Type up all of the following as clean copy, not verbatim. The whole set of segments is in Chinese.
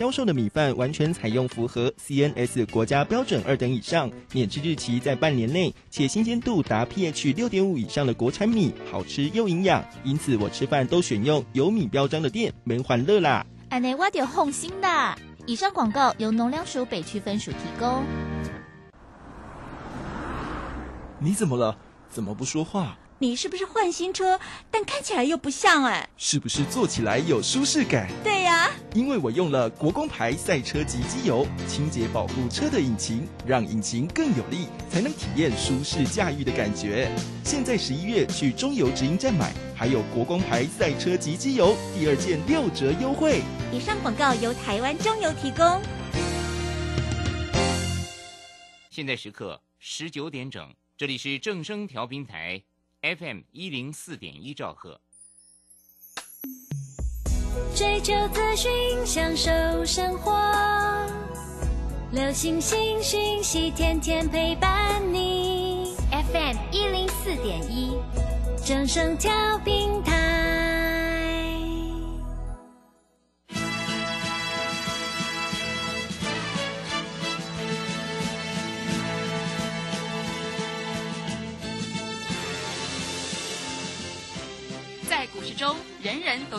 销售的米饭完全采用符合 CNS 国家标准2等以上，免制日期在半年内，且新鲜度达 pH 6.5 以上的国产米，好吃又营养。因此我吃饭都选用有米标章的店，门欢乐啦。安内我就放心啦。以上广告由农粮署北区分署提供。你怎么了？怎么不说话？你是不是换新车？但看起来又不像哎。是不是坐起来有舒适感？对呀，因为我用了国工牌赛车级机油，清洁保护车的引擎，让引擎更有力，才能体验舒适驾驭的感觉。现在11月去中油直营站买，还有国工牌赛车级机油第2件6折优惠。以上广告由台湾中油提供。现在时刻19点整，这里是正声调频台。FM 104.1兆赫，追求资讯，享受生活，流行新讯息，天天陪伴你。FM 104.1，正声调频台。在股市中，人人都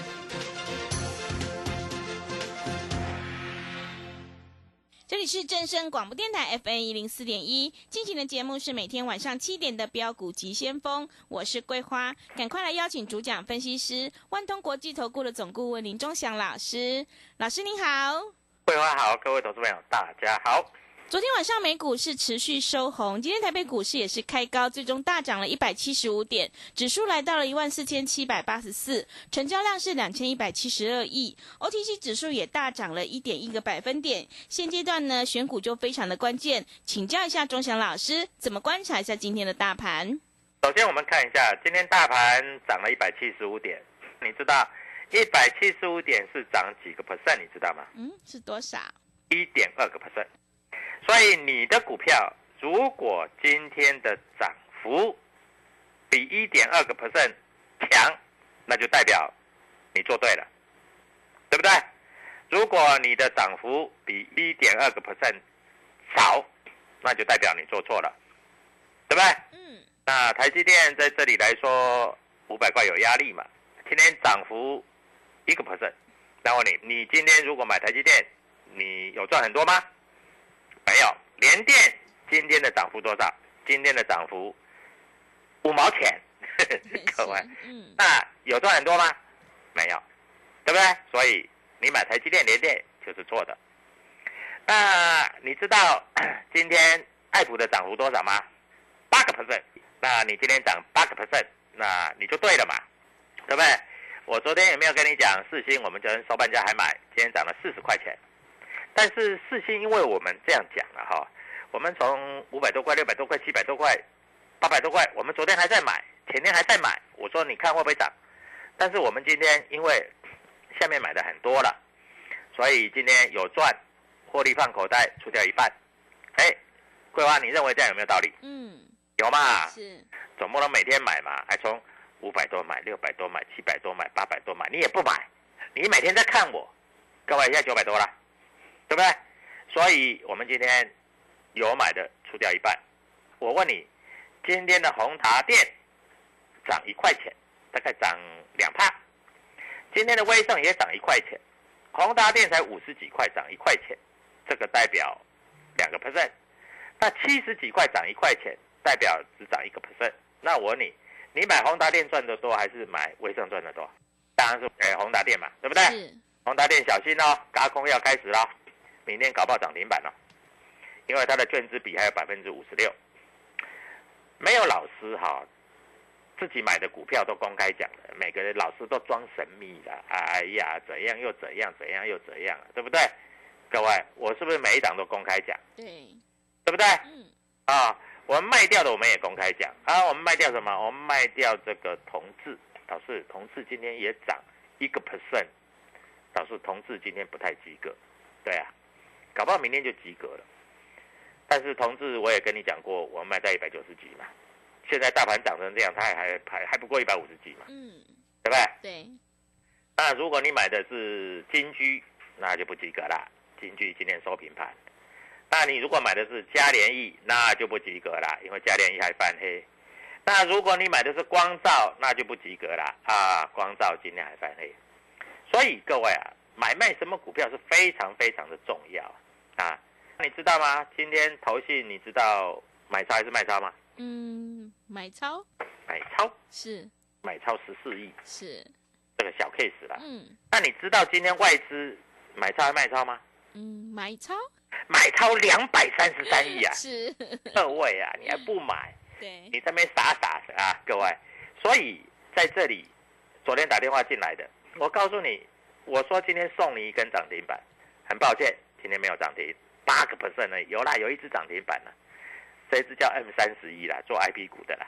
这里是正声广播电台 FM 104.1， 进行的节目是每天晚上7点的标股急先锋，我是桂花，赶快来邀请主讲分析师万通国际投顾的总顾问林忠祥老师。老师您好。桂花好，各位投资朋友大家好。昨天晚上美股是持续收红，今天台北股市也是开高，最终大涨了175点，指数来到了 14,784， 成交量是2172亿， OTC 指数也大涨了 1.1 个百分点。现阶段呢，选股就非常的关键，请教一下钟祥老师，怎么观察一下今天的大盘？首先我们看一下，今天大盘涨了175点，你知道175点是涨几个 percent 你知道吗？是多少？ 1.2 个 percent。所以你的股票如果今天的涨幅比 1.2 个 percent 强，那就代表你做对了，对不对？如果你的涨幅比 1.2 个 percent 少，那就代表你做错了，对不对？那台积电在这里来说500块有压力嘛，今天涨幅1%， 然后你今天如果买台积电，你有赚很多吗？没有。联电今天的涨幅多少？今天的涨幅5毛钱，各位，那有赚很多吗？没有，对不对？所以你买台积电、联电就是错的。那你知道今天爱普的涨幅多少吗？8%。那你今天涨8%，那你就对了嘛，对不对？我昨天有没有跟你讲，世芯我们昨天收盘价还买，今天涨了40块钱。但是世芯因为我们这样讲了哈，我们从500多块、600多块、700多块、800多块，我们昨天还在买，前天还在买，我说你看会不会涨？但是我们今天因为下面买的很多了，所以今天有赚，获利放口袋，出掉一半。桂花，你认为这样有没有道理？有嘛？是，总不能每天买嘛，还从500多买、600多买、700多买、800多买，你也不买，你每天在看我，各位现在900多了。对不对？所以我们今天有买的出掉一半。我问你，今天的宏达电涨1块钱，大概涨2%。今天的威盛也涨1块钱，宏达电才50几块，涨1块钱，这个代表2%。那70几块涨1块钱，代表只涨1%。那我问你，你买宏达电赚得多还是买威盛赚得多？当然是宏达电嘛，对不对？宏达电小心哦，軋空要开始了，明天搞不好涨停板了，因为它的券资比还有56%。没有老师哈，自己买的股票都公开讲了，每个人老师都装神秘的，哎呀，怎样又怎样，怎样又怎样，对不对？各位，我是不是每一档都公开讲？对，对不对？嗯。啊，我们卖掉的我们也公开讲啊，我们卖掉什么？我们卖掉这个同志，导致同志今天也涨1%，导致同志今天不太及格，对啊，搞不好明天就及格了。但是同志我也跟你讲过，我们卖在190几嘛，现在大盘涨成这样，它还不过150几嘛，嗯，对不对？对。那如果你买的是金居，那就不及格啦。金居今天收平盘，那你如果买的是嘉联益，那就不及格啦，因为嘉联益还翻黑。那如果你买的是光罩，那就不及格啦啊，光罩今天还翻黑。所以各位啊，买卖什么股票是非常非常的重要啊，你知道吗？今天投信你知道买超还是卖超吗？嗯，买超。买超是买超14亿，是这个小 case 啦。嗯，那你知道今天外资买超还卖超吗？嗯，买超，买超233亿啊！是，各位啊，你还不买？对，你在那边傻傻的啊，各位。所以在这里，昨天打电话进来的，我告诉你，我说今天送你一根涨停板，很抱歉，今天没有涨停，8% 呢，有啦，有一只涨停板了，这一只叫 M31啦，做 IP 股的啦，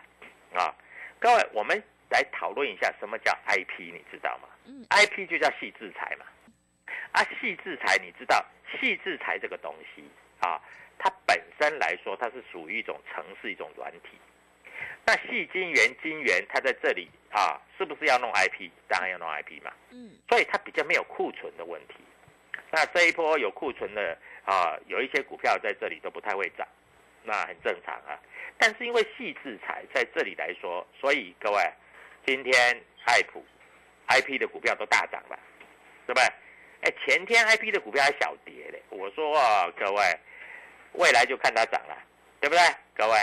啊，各位，我们来讨论一下什么叫 IP， 你知道吗？嗯 ，IP 就叫细制裁嘛。啊，细制裁，你知道细制裁这个东西啊，它本身来说，它是属于一种程式，一种软体。那细晶圆、晶圆，它在这里啊，是不是要弄 IP？ 当然要弄 IP 嘛。嗯。所以它比较没有库存的问题。那这一波有库存的啊，有一些股票在这里都不太会涨，那很正常啊。但是因为细制裁在这里来说，所以各位，今天爱普 IP 的股票都大涨了，对不对？哎，前天 IP 的股票还小跌嘞，我说啊，各位，未来就看它涨了，对不对？各位，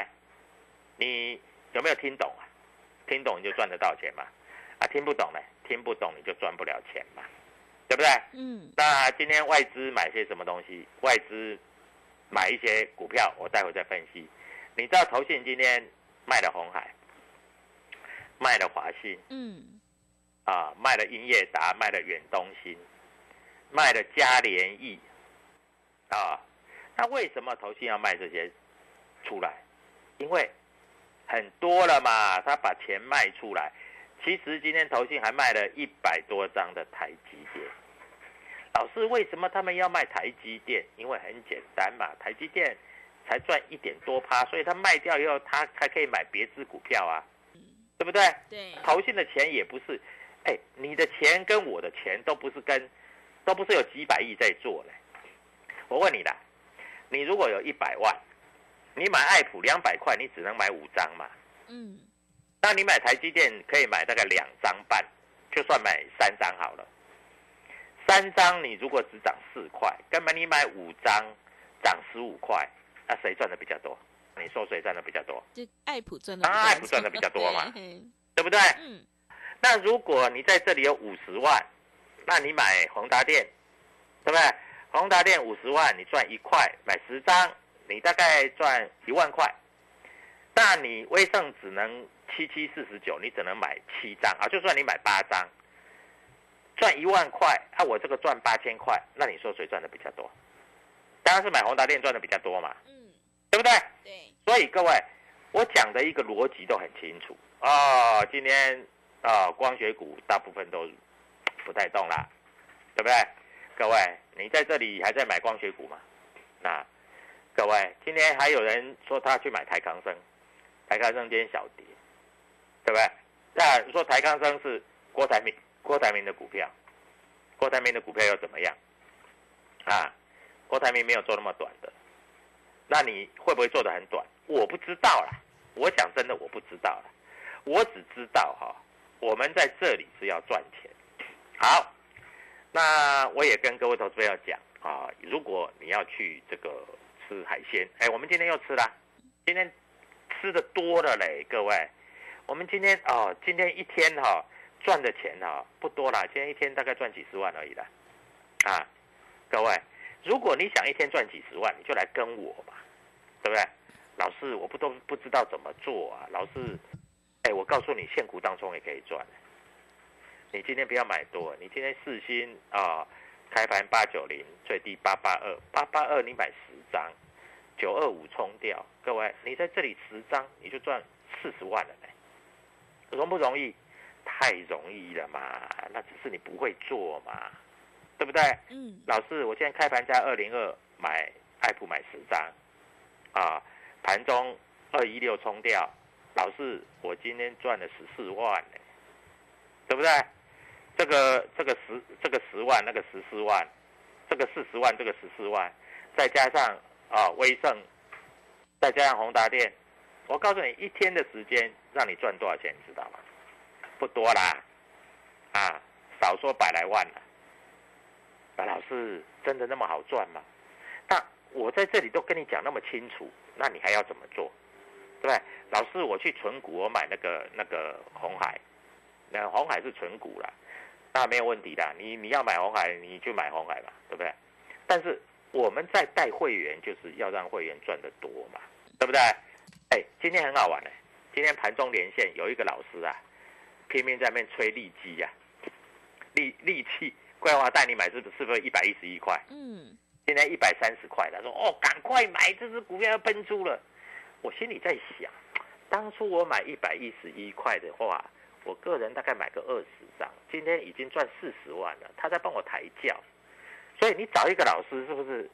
你有没有听懂啊？听懂你就赚得到钱嘛，啊，听不懂呢？听不懂你就赚不了钱嘛，对不对？嗯。那今天外资买些什么东西？外资买一些股票，我待会再分析。你知道投信今天卖了鸿海，卖了华信，嗯，啊，卖了英业达，卖了远东新。卖了嘉联益啊，那为什么投信要卖这些出来？因为很多了嘛，他把钱卖出来。其实今天投信还卖了100多张的台积电。老师，为什么他们要卖台积电？因为很简单嘛，台积电才赚1%多，所以他卖掉以后，他还可以买别支股票啊，对不对？对。投信的钱也不是，哎，你的钱跟我的钱都不是跟。都不是有几百亿在做嘞，我问你啦，你如果有100万，你买爱普200块，你只能买5张嘛，嗯，那你买台积电可以买大概2张半，就算买3张好了，3张你如果只涨4块，根本你买5张涨15块，那谁赚的比较多？你说谁赚的比较多？就爱普赚的，啊，爱普赚的比较多嘛，对不对？嗯，那如果你在这里有50万。那你买宏达电，对不对？宏达电50万，你赚1块，买10张，你大概赚1万块。那你威盛只能749，你只能买7张啊。就算你买8张，赚1万块啊，我这个赚8000块，那你说谁赚的比较多？当然是买宏达电赚的比较多嘛，嗯，对不对？对。所以各位，我讲的一个逻辑都很清楚哦。今天啊，光学股大部分都。不太动啦，对不对？各位，你在这里还在买光学股吗？那各位，今天还有人说他去买台康生，台康生今天小跌，对不对？那说台康生是郭台铭的股票，郭台铭的股票又怎么样？啊，郭台铭没有做那么短的，那你会不会做得很短？我不知道啦，我讲真的我不知道啦，我只知道哈，我们在这里是要赚钱。好，那我也跟各位投资朋友讲啊，如果你要去这个吃海鲜，哎，我们今天又吃了，今天吃的多了嘞，各位。我们今天哦，今天一天哈、哦、赚的钱哈、哦、不多啦，今天一天大概赚几十万而已啦。啊，各位，如果你想一天赚几十万，你就来跟我吧，对不对？老师，我不知道怎么做啊，老师，哎，我告诉你，现股当中也可以赚。你今天不要买多，你今天四星啊、开盘890，最低882，882你买10张，925冲掉，各位，你在这里10张你就赚40万了呢，容不容易？太容易了嘛，那只是你不会做嘛，对不对？嗯。老师，我今天开盘价202买爱普买10张，啊，盘中216冲掉，老师，我今天赚了14万呢，对不对？这个10万，那个14万，这个40万，这个14万，再加上啊威盛，再加上宏达电，我告诉你，一天的时间让你赚多少钱，你知道吗？不多啦，啊，少说100来万了。啊，老师，真的那么好赚吗？那我在这里都跟你讲那么清楚，那你还要怎么做？对不对？老师，我去存股，我买那个鸿海。那鸿海是纯股啦，那没有问题的。你要买鸿海，你就买鸿海吧，对不对？但是我们在带会员，就是要让会员赚得多嘛，对不对？哎，今天很好玩呢、欸。今天盘中连线有一个老师啊，拼命在那边吹利基啊，利基，桂花带你买是不是111块？嗯，现在130块，他说哦，赶快买，这只股票要喷出了。我心里在想，当初我买111块的话。我个人大概买个20张，今天已经赚40万了，他在帮我抬轿，所以你找一个老师是不是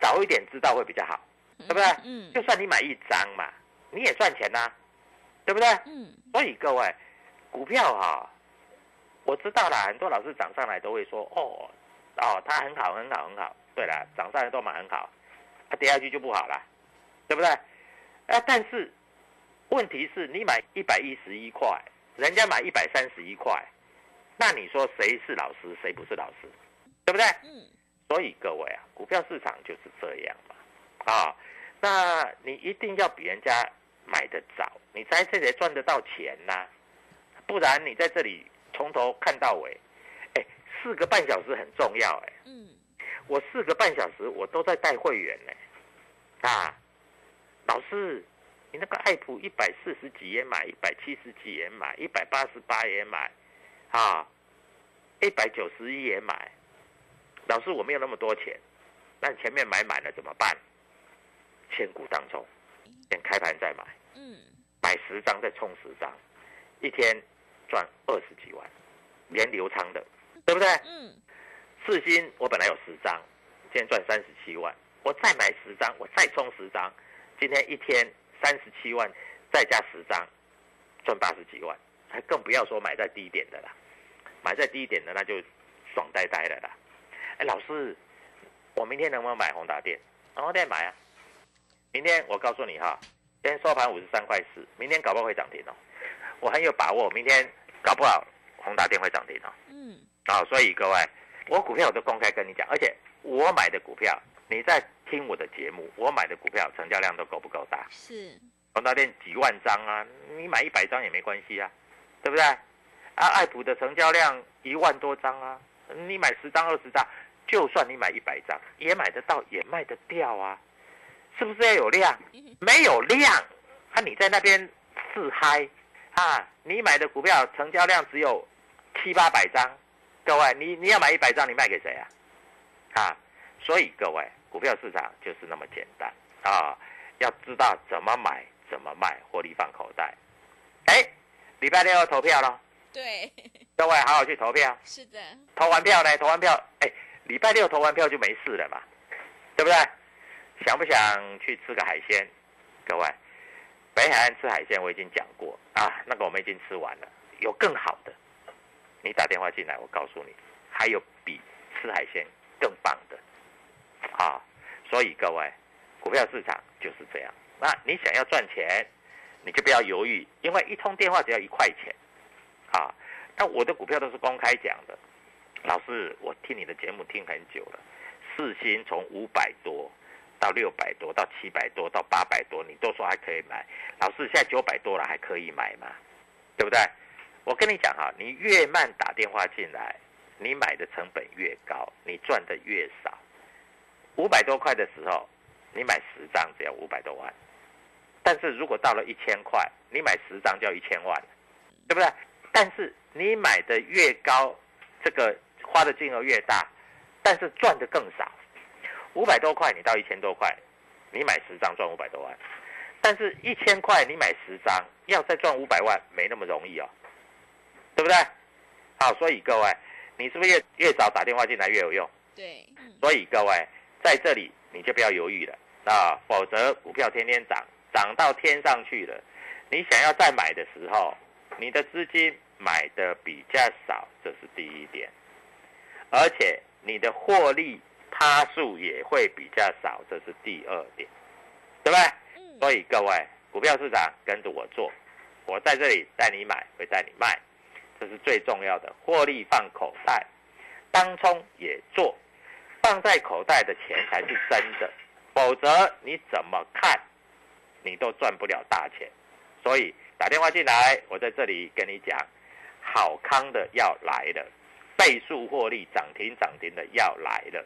早一点知道会比较好，对不对？嗯，就算你买1张嘛，你也赚钱啊，对不对？嗯，所以各位，股票啊，我知道啦，很多老师涨上来都会说哦，它很好很好很好，对啦，涨上来都蛮很好，它跌下去就不好啦，对不对？但是问题是你买111块。人家买131块，那你说谁是老师，谁不是老师，对不对？嗯。所以各位啊，股票市场就是这样嘛，啊，那你一定要比人家买得早，你在这里赚得到钱呐、啊，不然你在这里从头看到尾，哎，4个半小时很重要哎、欸。嗯。我4个半小时我都在带会员呢、欸，啊，老师。你那个爱普140几也买，170几也买，188也买，啊，191也买。老师，我没有那么多钱，那前面买满了怎么办？现股当中，先开盘再买，买10张再冲10张，一天赚20几万，连流仓的，对不对？嗯。四星我本来有10张，今天赚37万，我再买10张，我再冲10张，今天一天。37万，再加10张，赚80几万，还更不要说买在低点的啦，买在低点的那就爽呆呆了啦。哎，老师，我明天能不能买宏达电？宏达电买啊！明天我告诉你哈，今天收盘53块4，明天搞不好会涨停哦。我很有把握，明天搞不好宏达电会涨停哦。嗯。啊，所以各位，我股票我都公开跟你讲，而且我买的股票，你在。听我的节目，我买的股票成交量都够不够大？是，宏达电几万张啊，你买100张也没关系啊，对不对？啊，爱普的成交量1万多张啊，你买10张20张，就算你买100张也买得到，也卖得掉啊，是不是要有量？没有量，啊，你在那边自嗨啊！你买的股票成交量只有700-800张，各位，你要买100张，你卖给谁啊？啊，所以各位。股票市场就是那么简单啊！要知道怎么买、怎么卖，获利放口袋。哎，礼拜六要投票了，对，各位好好去投票。是的，投完票呢，投完票，哎，礼拜六投完票就没事了嘛，对不对？想不想去吃个海鲜？各位，北海岸吃海鲜我已经讲过啊，那个我们已经吃完了，有更好的，你打电话进来，我告诉你，还有比吃海鲜更棒的。啊，所以各位，股票市场就是这样。那你想要赚钱，你就不要犹豫，因为一通电话只要1块钱。啊，那我的股票都是公开讲的。老师，我听你的节目听很久了，四星从500多到600多，到700多，到800多，你都说还可以买。老师，现在900多了，还可以买吗？对不对？我跟你讲哈，你越慢打电话进来，你买的成本越高，你赚的越少。500多块的时候，你买10张只要500多万，但是如果到了1000块，你买10张就要1000万，对不对？但是你买的越高，这个花的金额越大，但是赚的更少。500多块你到1000多块，你买10张赚500多万，但是1000块你买10张要再赚500万没那么容易哦，对不对？好，所以各位，你是不是越早打电话进来越有用？对，所以各位在这里你就不要犹豫了啊，否则股票天天涨，涨到天上去了，你想要再买的时候，你的资金买的比较少，这是第一点，而且你的获利趴数也会比较少，这是第二点，对吧？所以各位，股票市场跟着我做，我在这里带你买，会带你卖，这是最重要的。获利放口袋，当冲也做，放在口袋的钱才是真的，否则你怎么看，你都赚不了大钱。所以打电话进来，我在这里跟你讲，好康的要来了，倍数获利涨停的要来了。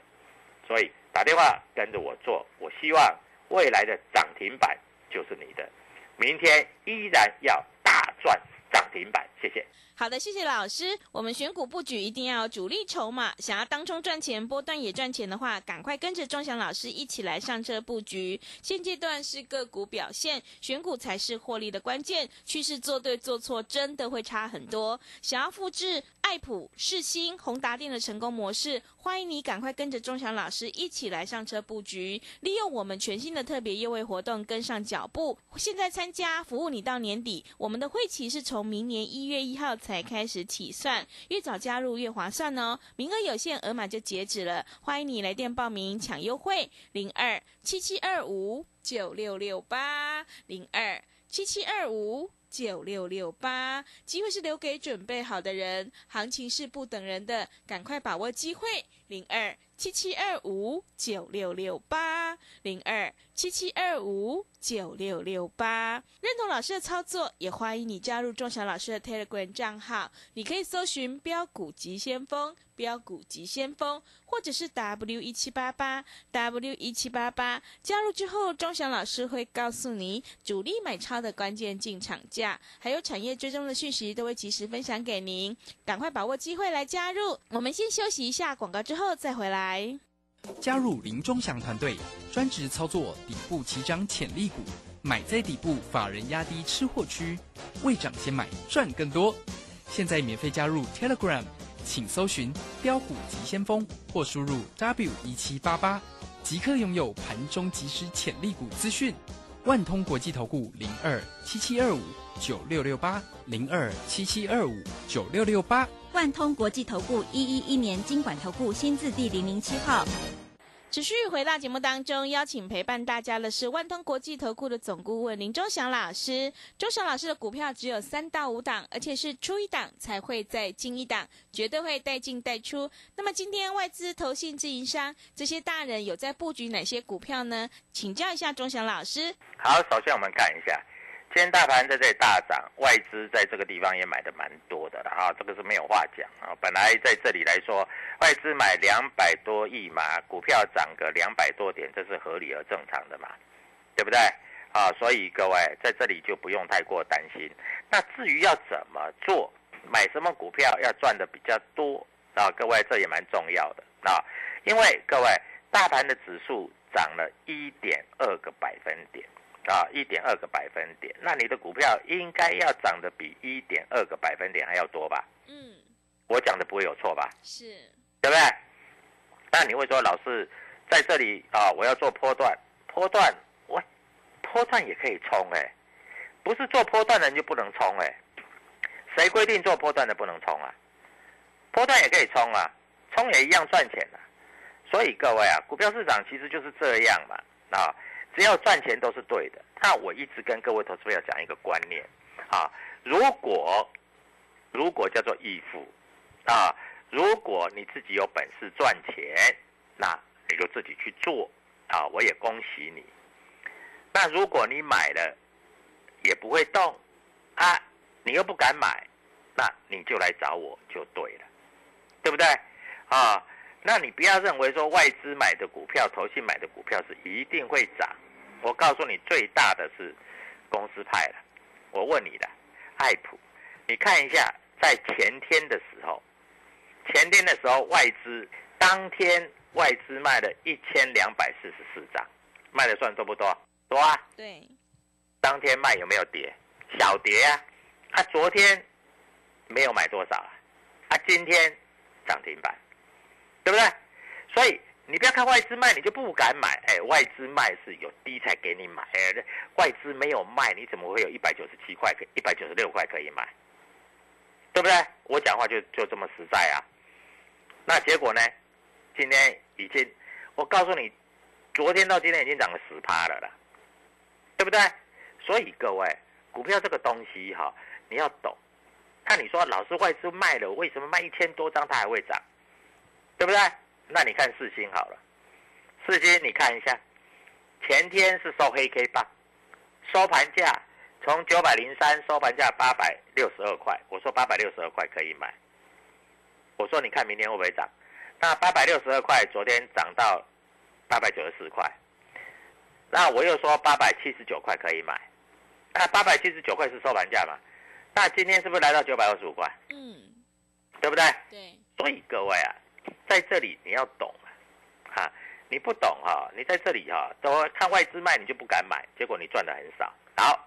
所以打电话跟着我做，我希望未来的涨停板就是你的，明天依然要大赚涨停板。谢谢。好的，谢谢老师。我们选股布局一定要主力筹码，想要当冲赚钱、波段也赚钱的话，赶快跟着钟翔老师一起来上车布局。现阶段是个股表现，选股才是获利的关键，趋势做对做错真的会差很多。想要复制爱普、世芯、宏达电的成功模式，欢迎你赶快跟着钟翔老师一起来上车布局，利用我们全新的特别优惠活动跟上脚步。现在参加，服务你到年底。我们的会期是从明年1月1号才开始起算，越早加入越划算哦，名额有限，额满就截止了。欢迎你来电报名抢优惠，02-7725-9668，02-7725-9668，机会是留给准备好的人，行情是不等人的，赶快把握机会，02-7725-9668，02-7725-9668。认同老师的操作，也欢迎你加入钟翔老师的 Telegram 账号，你可以搜寻标股急先锋，标股急先锋，或者是 W1788 W1788。 加入之后，钟翔老师会告诉你主力买超的关键进场价，还有产业追踪的讯息都会及时分享给您，赶快把握机会来加入。我们先休息一下广告，之后再回来。加入林钟翔团队，专职操作底部起涨潜力股，买在底部，法人压低吃货区，未涨先买赚更多。现在免费加入 Telegram， 请搜寻标股急先锋或输入 W1788， 即刻拥有盘中即时潜力股资讯。万通国际投顾02-7725-9668，02-7725-9668。万通国际投顾111年金管投顾新字第007号。持续回到节目当中，邀请陪伴大家的是万通国际投顾的总顾问林钟翔老师。钟翔老师的股票只有3到5档，而且是出一档才会再进一档，绝对会带进带出。那么今天外资、投信、自营商这些大人有在布局哪些股票呢？请教一下钟翔老师。好，首先我们看一下，今天大盘在这里大涨，外资在这个地方也买的蛮多的啊，这个是没有话讲啊。本来在这里来说，外资买200多亿嘛，股票涨个200多点，这是合理而正常的嘛，对不对啊？所以各位在这里就不用太过担心。那至于要怎么做，买什么股票要赚的比较多啊，各位这也蛮重要的啊，因为各位大盘的指数涨了 1.2 个百分点。1.2 个百分点，那你的股票应该要涨得比 1.2 个百分点还要多吧？嗯，我讲的不会有错吧？是，对不对？那你会说，老师在这里啊，我要做波段，我波段也可以冲欸，不是做波段的人就不能冲欸，谁规定做波段的不能冲啊？波段也可以冲啊，冲也一样赚钱啊。所以各位啊，股票市场其实就是这样嘛，啊。只要赚钱都是对的。那我一直跟各位投资朋友讲一个观念啊，如果叫做义父啊，如果你自己有本事赚钱，那你就自己去做啊，我也恭喜你。那如果你买了也不会动啊，你又不敢买，那你就来找我就对了，对不对啊？那你不要认为说外资买的股票、投信买的股票是一定会涨。我告诉你，最大的是公司派了。我问你的，爱普，你看一下，在前天的时候，外资当天外资卖了1244张，卖的算多不多？多啊。对。当天卖有没有跌？小跌啊。他昨天没有买多少啊？啊，今天涨停板。对不对？所以你不要看外资卖你就不敢买，哎，外资卖是有低才给你买，哎，外资没有卖你怎么会有197块、196块可以买？对不对？我讲话就这么实在啊。那结果呢？今天已经，我告诉你，昨天到今天已经涨了10%了啦，对不对？所以各位，股票这个东西哈，你要懂。那你说老师外资卖了，为什么卖1000多张它还会涨？对不对？那你看世芯好了，世芯你看一下，前天是收黑 K 棒，收盘价从903收盘价862块，我说862块可以买，我说你看明天会不会涨？那862块昨天涨到894块，那我又说879块可以买，那879块是收盘价嘛？那今天是不是来到925块？嗯，对不对？对。所以各位啊，在这里你要懂啊，你不懂啊，你在这里啊都看外资卖你就不敢买，结果你赚的很少。好，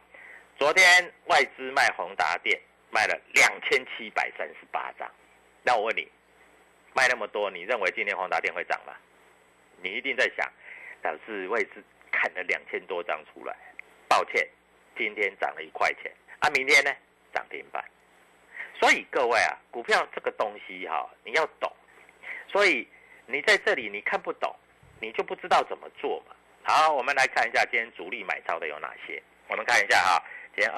昨天外资卖宏达电卖了2738张，那我问你，卖那么多，你认为今天宏达电会涨吗？你一定在想，老师外资看了2000多张出来，抱歉，今天涨了1块钱啊，明天呢涨停板。所以各位啊，股票这个东西啊你要懂。所以你在这里你看不懂，你就不知道怎么做嘛。好，我们来看一下今天主力买超的有哪些。我们看一下哈，今天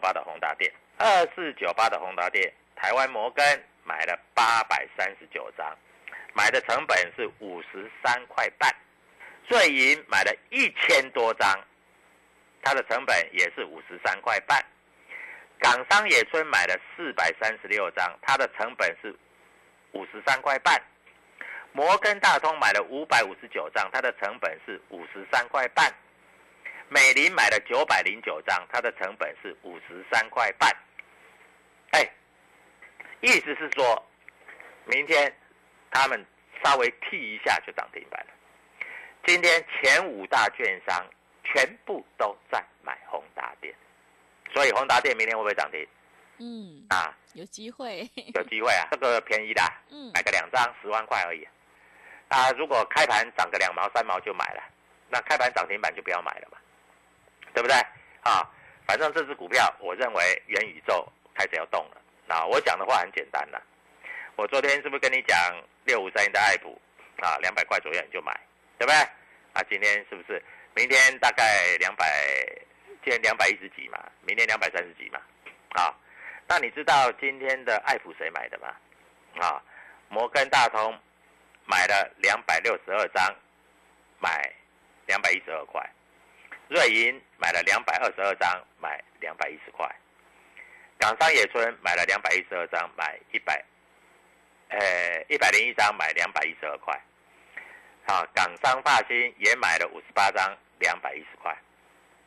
2498的宏达电，2498的宏达电，台湾摩根买了839张，买的成本是53块半。瑞银买了1000多张，它的成本也是53块半。港商野村买了436张，它的成本是53块半。摩根大通买了559张，它的成本是53块半。美林买了909张，它的成本是53块半。哎，意思是说，明天他们稍微替一下就涨停板了。今天前5大券商全部都在买宏达电，所以宏达电明天会不会涨停？嗯啊，有机会，有机会啊，这个便宜的，嗯，买个2张10万块而已。啊，如果开盘涨个2毛3毛就买了，那开盘涨停板就不要买了嘛，对不对？啊，反正这支股票，我认为元宇宙开始要动了。那我讲的话很简单了，我昨天是不是跟你讲6531的爱普啊，200块左右你就买，对不对？啊，今天是不是？明天大概今天210几嘛，明天230几嘛，啊。那你知道今天的爱普谁买的吗？啊，摩根大通买了262张，买212块；瑞银买了222张，买210块；港商野村买了212张，买101张，买212块。啊，港商发新也买了58张，210块，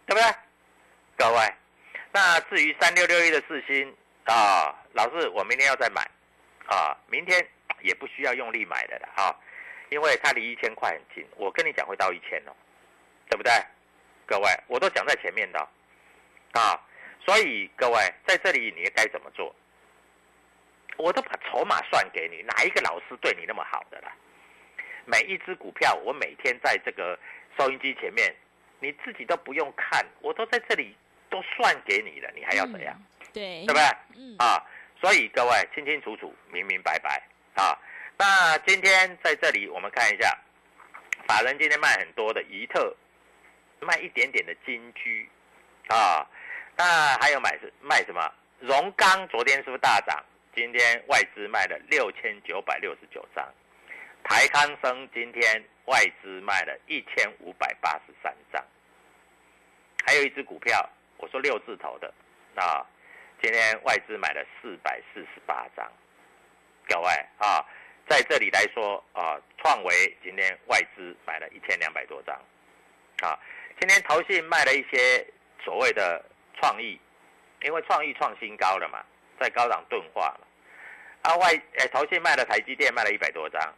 对不对？各位，那至于3661的世芯。啊，老师，我明天要再买，啊，明天也不需要用力买的了啊，因为它离1000块很近。我跟你讲会到1000哦，对不对？各位，我都讲在前面的，啊，所以各位在这里你该怎么做？我都把筹码算给你，哪一个老师对你那么好的啦？每一只股票，我每天在这个收音机前面，你自己都不用看，我都在这里都算给你了，你还要怎样？对，对不对？嗯啊，所以各位清清楚楚、明明白白啊。那今天在这里我们看一下，法人今天卖很多的怡特，卖一点点的金居啊，那还有卖什么？荣钢昨天是不是大涨？今天外资卖了6969张，台康生今天外资卖了1583张。还有一只股票，我说六字头的，啊，今天外资买了448张。各位啊，在这里来说啊，创维今天外资买了1200多张。啊，今天投信卖了一些所谓的创意，因为创意创新高了嘛，在高档钝化嘛。啊，投信卖了台积电卖了100多张，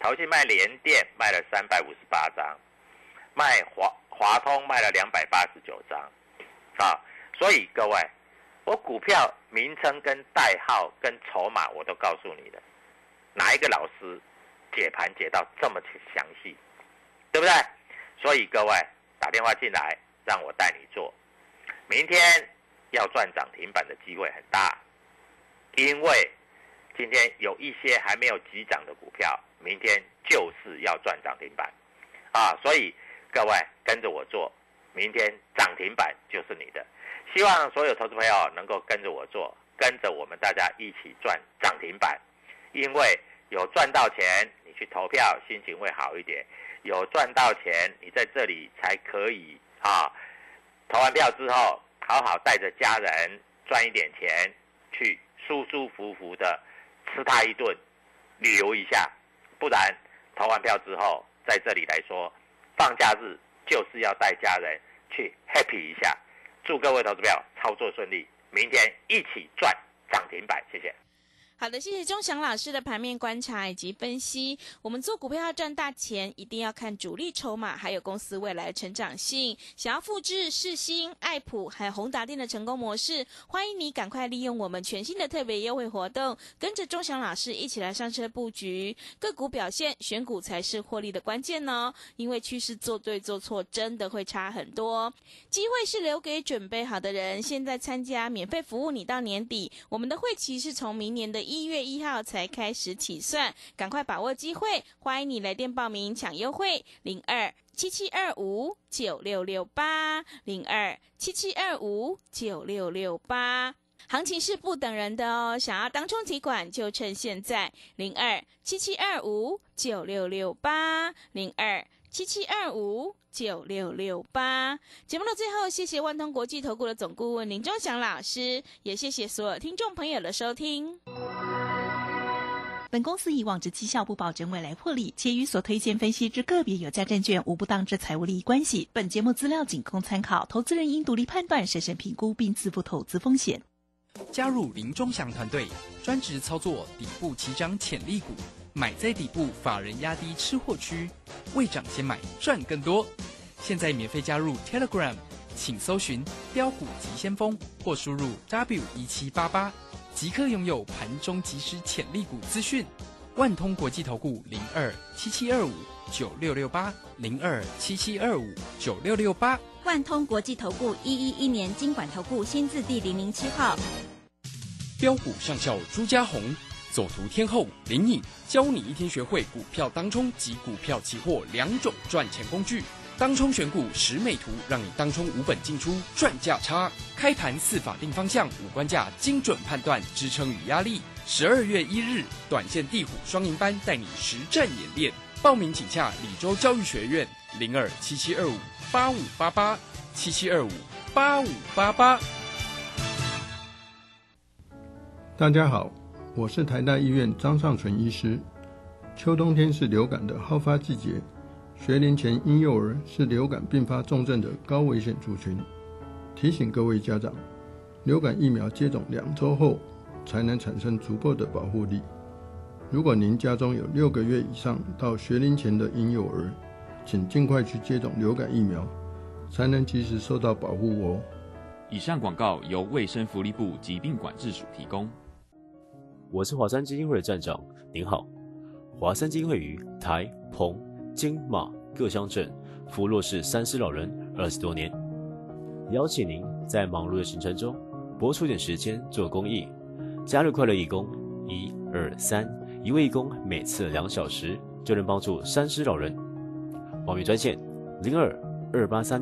投信卖联电卖了358张，卖华通卖了289张。啊，所以各位，我股票名称跟代号跟筹码我都告诉你的，哪一个老师解盘解到这么详细，对不对？所以各位打电话进来，让我带你做。明天要赚涨停板的机会很大，因为今天有一些还没有急涨的股票，明天就是要赚涨停板啊！所以各位跟着我做，明天涨停板就是你的。希望所有投资朋友能够跟着我做，跟着我们大家一起赚涨停板，因为有赚到钱，你去投票心情会好一点。有赚到钱，你在这里才可以啊！投完票之后，好好带着家人赚一点钱，去舒舒服服的吃他一顿，旅游一下。不然，投完票之后，在这里来说，放假日就是要带家人去 happy 一下。祝各位投资票操作顺利，明天一起赚涨停板，谢谢。好的，谢谢钟翔老师的盘面观察以及分析。我们做股票要赚大钱，一定要看主力筹码，还有公司未来的成长性。想要复制世芯、爱普还有宏达电的成功模式，欢迎你赶快利用我们全新的特别优惠活动，跟着钟翔老师一起来上车布局。个股表现，选股才是获利的关键哦。因为趋势做对做错真的会差很多。机会是留给准备好的人，现在参加免费服务你到年底。我们的会期是从明年的1月1号才开始起算，赶快把握机会，欢迎你来电报名抢优惠 02-7725-9668 02-7725-9668。 行情是不等人的哦，想要当冲提款就趁现在 02-7725-9668 02-7725-9668。 节目的最后，谢谢万通国际投顾的总顾问林钟翔老师，也谢谢所有听众朋友的收听。本公司以往之绩效不保证未来获利，且与所推荐分析之个别有价证券无不当之财务利益关系。本节目资料仅供参考，投资人应独立判断、审慎评估并自负投资风险。加入林钟翔团队，专职操作底部起涨潜力股，买在底部，法人压低吃货区，未涨先买赚更多。现在免费加入 Telegram， 请搜寻标股急先锋或输入 W1788， 即刻拥有盘中即时潜力股资讯。万通国际投顾02-7725-9668 02-7725-9668。万通国际投顾111年金管投顾新字第007号。标股上校朱家红，走图天后林颖，教你一天学会股票当冲及股票期货两种赚钱工具。当冲选股十美图，让你当冲无本进出赚价差。开盘四法定方向，五关价精准判断支撑与压力。12月1日，短线地虎双赢班带你实战演练。报名请洽李州教育学院02-7725-8588 7725-8588。大家好，我是台大医院张尚存医师。秋冬天是流感的好发季节，学龄前婴幼儿是流感并发重症的高危险族群。提醒各位家长，流感疫苗接种2周后才能产生足够的保护力。如果您家中有6个月以上到学龄前的婴幼儿，请尽快去接种流感疫苗，才能及时受到保护哦。以上广告由卫生福利部疾病管制署提供。我是华山基金会的站长，您好。华山基金会于台、澎、金、马各乡镇服务弱势30老人20多年，邀请您在忙碌的行程中拨出点时间做公益。加入快乐义工123，一位义工每次2小时就能帮助30老人。报名专线02-283